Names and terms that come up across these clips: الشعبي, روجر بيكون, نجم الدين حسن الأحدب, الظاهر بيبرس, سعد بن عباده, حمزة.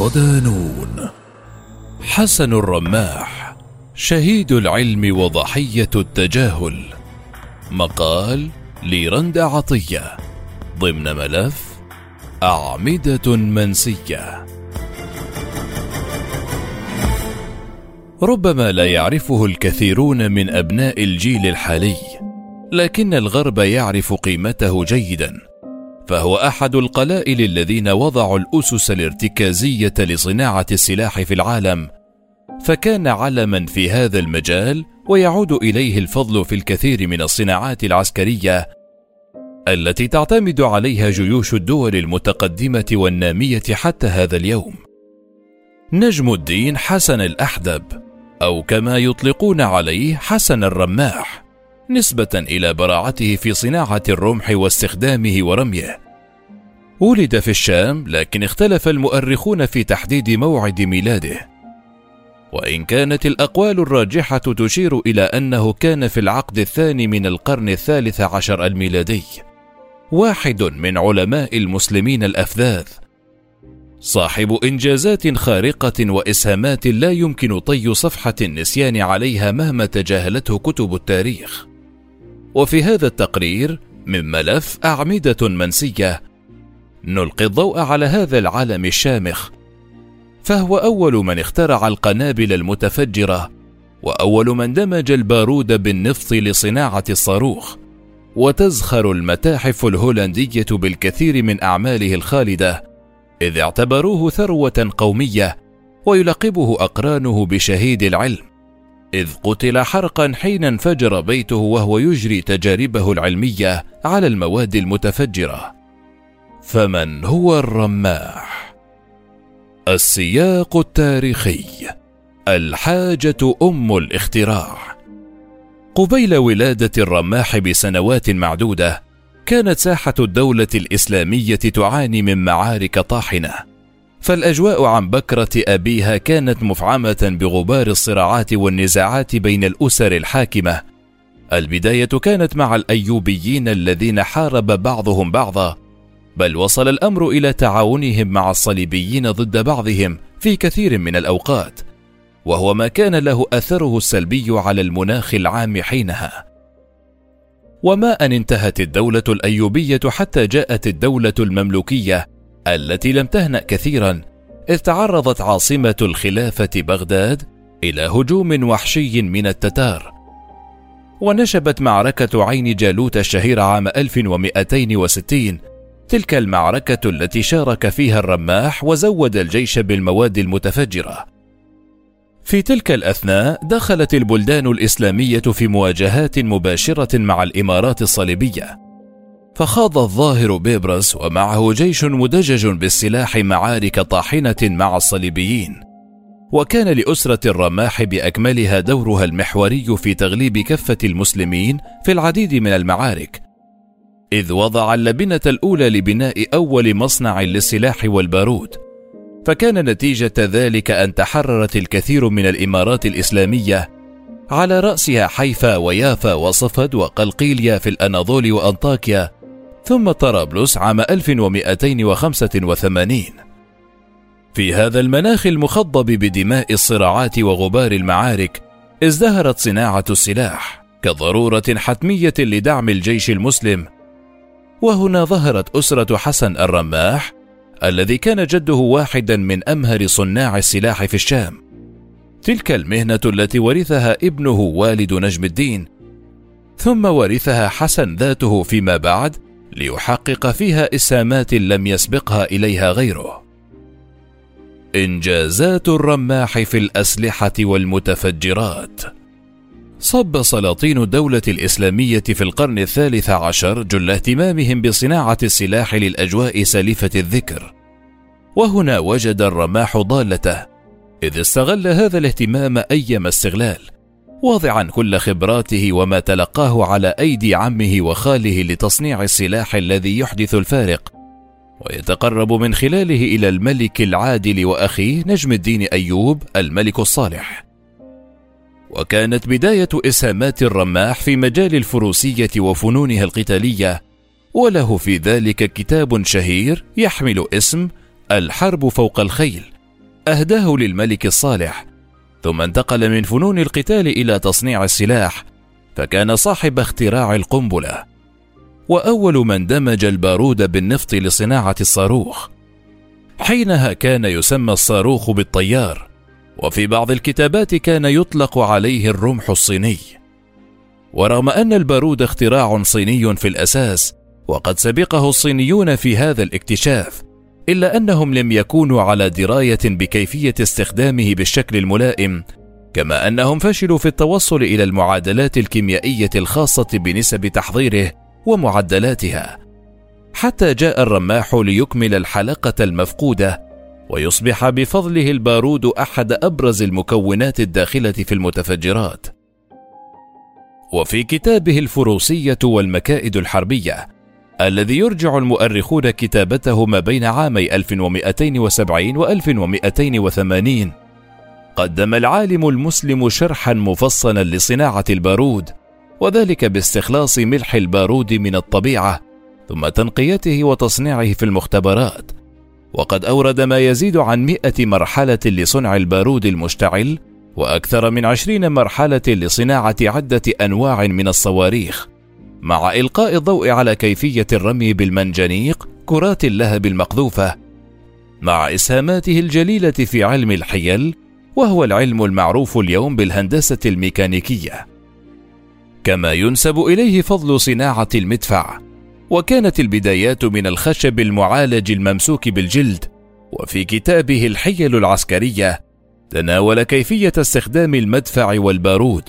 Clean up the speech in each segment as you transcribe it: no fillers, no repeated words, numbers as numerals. صدانون. حسن الرماح، شهيد العلم وضحية التجاهل. مقال لرند عطية ضمن ملف أعمدة منسيّة. ربما لا يعرفه الكثيرون من أبناء الجيل الحالي، لكن الغرب يعرف قيمته جيدا، فهو أحد القلائل الذين وضعوا الأسس الارتكازية لصناعة السلاح في العالم، فكان علما في هذا المجال ويعود إليه الفضل في الكثير من الصناعات العسكرية التي تعتمد عليها جيوش الدول المتقدمة والنامية حتى هذا اليوم. نجم الدين حسن الأحدب، أو كما يطلقون عليه حسن الرماح، نسبة إلى براعته في صناعة الرمح واستخدامه ورميه، ولد في الشام، لكن اختلف المؤرخون في تحديد موعد ميلاده، وإن كانت الأقوال الراجحة تشير إلى أنه كان في العقد الثاني من القرن الثالث عشر الميلادي. واحد من علماء المسلمين الأفذاذ، صاحب إنجازات خارقة وإسهامات لا يمكن طي صفحة النسيان عليها مهما تجاهلته كتب التاريخ. وفي هذا التقرير من ملف أعمدة منسيّة نلقي الضوء على هذا العالم الشامخ، فهو أول من اخترع القنابل المتفجرة، وأول من دمج البارود بالنفط لصناعة الصاروخ، وتزخر المتاحف الهولندية بالكثير من أعماله الخالدة، إذ اعتبروه ثروة قومية، ويلقبه أقرانه بشهيد العلم، إذ قتل حرقا حين انفجر بيته وهو يجري تجاربه العلمية على المواد المتفجرة. فمن هو الرماح؟ السياق التاريخي. الحاجة أم الاختراع. قبيل ولادة الرماح بسنوات معدودة، كانت ساحة الدولة الإسلامية تعاني من معارك طاحنة، فالأجواء عن بكرة أبيها كانت مفعمة بغبار الصراعات والنزاعات بين الأسر الحاكمة. البداية كانت مع الأيوبيين الذين حارب بعضهم بعضا، بل وصل الأمر إلى تعاونهم مع الصليبيين ضد بعضهم في كثير من الأوقات، وهو ما كان له أثره السلبي على المناخ العام حينها. وما أن انتهت الدولة الأيوبية حتى جاءت الدولة المملوكية التي لم تهنأ كثيرا، إذ تعرضت عاصمة الخلافة بغداد إلى هجوم وحشي من التتار، ونشبت معركة عين جالوت الشهيرة عام 1260، تلك المعركة التي شارك فيها الرماح وزود الجيش بالمواد المتفجرة. في تلك الأثناء دخلت البلدان الإسلامية في مواجهات مباشرة مع الإمارات الصليبية، فخاض الظاهر بيبرس ومعه جيش مدجج بالسلاح معارك طاحنة مع الصليبيين، وكان لأسرة الرماح بأكملها دورها المحوري في تغليب كفة المسلمين في العديد من المعارك، إذ وضع اللبنة الأولى لبناء أول مصنع للسلاح والبارود، فكان نتيجة ذلك أن تحررت الكثير من الإمارات الإسلامية، على رأسها حيفا ويافا وصفد وقلقيلية في الأناضول وأنطاكيا، ثم طرابلس عام 1285. في هذا المناخ المخضب بدماء الصراعات وغبار المعارك، ازدهرت صناعة السلاح كضرورة حتمية لدعم الجيش المسلم، وهنا ظهرت أسرة حسن الرماح، الذي كان جده واحدا من أمهر صناع السلاح في الشام، تلك المهنة التي ورثها ابنه والد نجم الدين، ثم ورثها حسن ذاته فيما بعد ليحقق فيها إسهامات لم يسبقها إليها غيره. إنجازات الرماح في الأسلحة والمتفجرات. صب سلاطين الدولة الإسلامية في القرن الثالث عشر جل اهتمامهم بصناعة السلاح للأجواء سالفة الذكر، وهنا وجد الرماح ضالته، إذ استغل هذا الاهتمام أيما استغلال، واضعا كل خبراته وما تلقاه على أيدي عمه وخاله لتصنيع السلاح الذي يحدث الفارق، ويتقرب من خلاله إلى الملك العادل وأخيه نجم الدين أيوب الملك الصالح. وكانت بداية إسهامات الرماح في مجال الفروسية وفنونها القتالية، وله في ذلك كتاب شهير يحمل اسم الحرب فوق الخيل، أهداه للملك الصالح، ثم انتقل من فنون القتال إلى تصنيع السلاح، فكان صاحب اختراع القنبلة، وأول من دمج البارود بالنفط لصناعة الصاروخ. حينها كان يسمى الصاروخ بالطيار، وفي بعض الكتابات كان يطلق عليه الرمح الصيني. ورغم أن البارود اختراع صيني في الأساس، وقد سبقه الصينيون في هذا الاكتشاف، إلا أنهم لم يكونوا على دراية بكيفية استخدامه بالشكل الملائم، كما أنهم فشلوا في التوصل إلى المعادلات الكيميائية الخاصة بنسب تحضيره ومعدلاتها، حتى جاء الرماح ليكمل الحلقة المفقودة، ويصبح بفضله البارود أحد أبرز المكونات الداخلة في المتفجرات. وفي كتابه الفروسية والمكائد الحربية، الذي يرجع المؤرخون كتابته ما بين عامي 1270 و 1280، قدم العالم المسلم شرحا مفصلا لصناعة البارود، وذلك باستخلاص ملح البارود من الطبيعة ثم تنقيته وتصنيعه في المختبرات. وقد أورد ما يزيد عن 100 مرحلة لصنع البارود المشتعل، وأكثر من 20 مرحلة لصناعة عدة أنواع من الصواريخ، مع إلقاء الضوء على كيفية الرمي بالمنجنيق، كرات اللهب المقذوفة، مع إسهاماته الجليلة في علم الحيل، وهو العلم المعروف اليوم بالهندسة الميكانيكية. كما ينسب إليه فضل صناعة المدفع، وكانت البدايات من الخشب المعالج الممسوك بالجلد. وفي كتابه الحيل العسكرية تناول كيفية استخدام المدفع والبارود،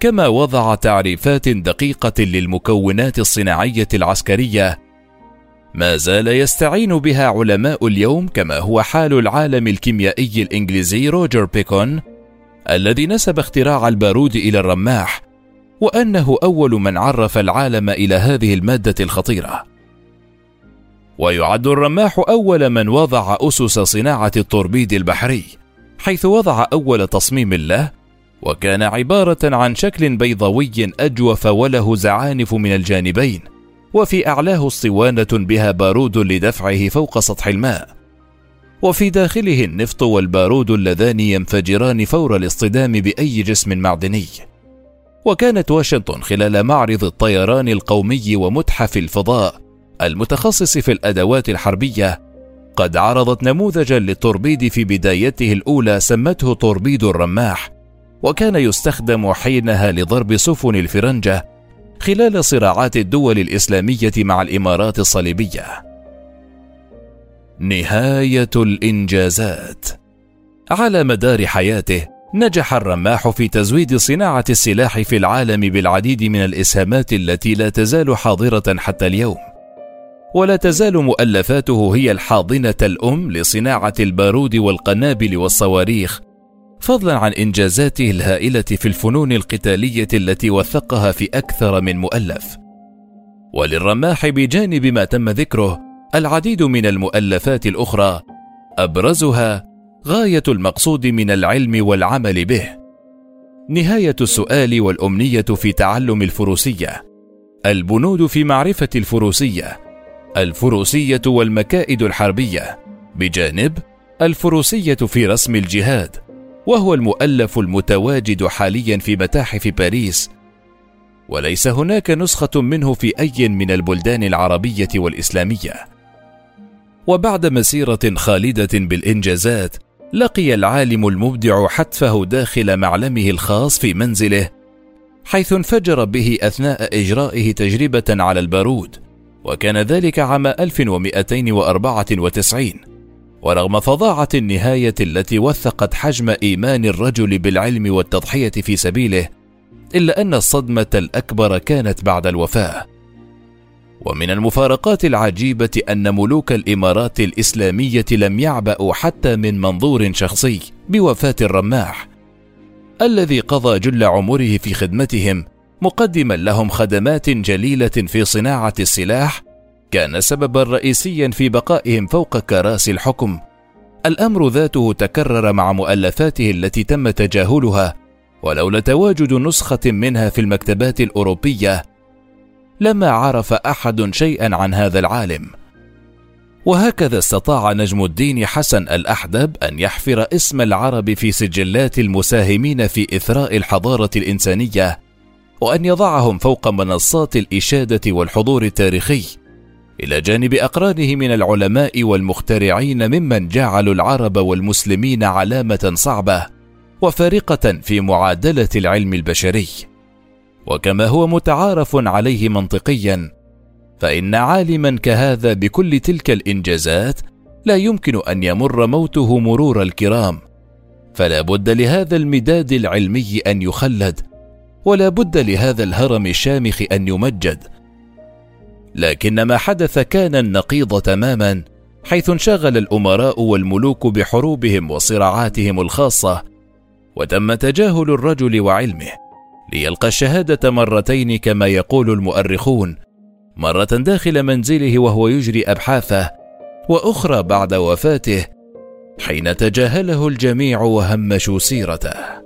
كما وضع تعريفات دقيقة للمكونات الصناعية العسكرية، ما زال يستعين بها علماء اليوم، كما هو حال العالم الكيميائي الإنجليزي روجر بيكون، الذي نسب اختراع البارود إلى الرماح، وأنه أول من عرف العالم إلى هذه المادة الخطيرة. ويعد الرماح أول من وضع أسس صناعة التوربيد البحري، حيث وضع أول تصميم له، وكان عبارة عن شكل بيضاوي أجوف وله زعانف من الجانبين، وفي أعلاه اسطوانة بها بارود لدفعه فوق سطح الماء، وفي داخله النفط والبارود اللذان ينفجران فور الاصطدام بأي جسم معدني. وكانت واشنطن خلال معرض الطيران القومي ومتحف الفضاء المتخصص في الأدوات الحربية قد عرضت نموذجا للتوربيد في بدايته الأولى، سمته توربيد الرماح، وكان يستخدم حينها لضرب سفن الفرنجة خلال صراعات الدول الإسلامية مع الإمارات الصليبية. نهاية الإنجازات. على مدار حياته نجح الرماح في تزويد صناعة السلاح في العالم بالعديد من الإسهامات التي لا تزال حاضرة حتى اليوم، ولا تزال مؤلفاته هي الحاضنة الأم لصناعة البارود والقنابل والصواريخ، فضلا عن إنجازاته الهائلة في الفنون القتالية التي وثقها في أكثر من مؤلف. وللرماح بجانب ما تم ذكره العديد من المؤلفات الأخرى، أبرزها غاية المقصود من العلم والعمل به، نهاية السؤال والأمنية في تعلم الفروسية، البنود في معرفة الفروسية، الفروسية والمكائد الحربية، بجانب الفروسية في رسم الجهاد، وهو المؤلف المتواجد حاليا في متاحف باريس، وليس هناك نسخة منه في أي من البلدان العربية والإسلامية. وبعد مسيرة خالدة بالإنجازات، لقي العالم المبدع حتفه داخل معلمه الخاص في منزله، حيث انفجر به أثناء إجرائه تجربة على البارود، وكان ذلك عام 1294. ورغم فظاعة النهاية التي وثقت حجم إيمان الرجل بالعلم والتضحية في سبيله، إلا أن الصدمة الأكبر كانت بعد الوفاة. ومن المفارقات العجيبة أن ملوك الإمارات الإسلامية لم يعبأوا حتى من منظور شخصي بوفاة الرماح، الذي قضى جل عمره في خدمتهم، مقدما لهم خدمات جليلة في صناعة السلاح كان سببا رئيسيا في بقائهم فوق كراسي الحكم. الأمر ذاته تكرر مع مؤلفاته التي تم تجاهلها، ولولا تواجد نسخة منها في المكتبات الأوروبية لما عرف أحد شيئا عن هذا العالم. وهكذا استطاع نجم الدين حسن الأحدب أن يحفر اسم العرب في سجلات المساهمين في إثراء الحضارة الإنسانية، وأن يضعهم فوق منصات الإشادة والحضور التاريخي، إلى جانب أقرانه من العلماء والمخترعين ممن جعلوا العرب والمسلمين علامة صعبة وفارقة في معادلة العلم البشري. وكما هو متعارف عليه منطقيا، فإن عالما كهذا بكل تلك الإنجازات لا يمكن أن يمر موته مرور الكرام، فلا بد لهذا المداد العلمي أن يخلد، ولا بد لهذا الهرم الشامخ أن يمجد. لكن ما حدث كان النقيض تماما، حيث انشغل الأمراء والملوك بحروبهم وصراعاتهم الخاصة، وتم تجاهل الرجل وعلمه ليلقى الشهادة مرتين كما يقول المؤرخون، مرة داخل منزله وهو يجري أبحاثه، وأخرى بعد وفاته حين تجاهله الجميع وهمشوا سيرته.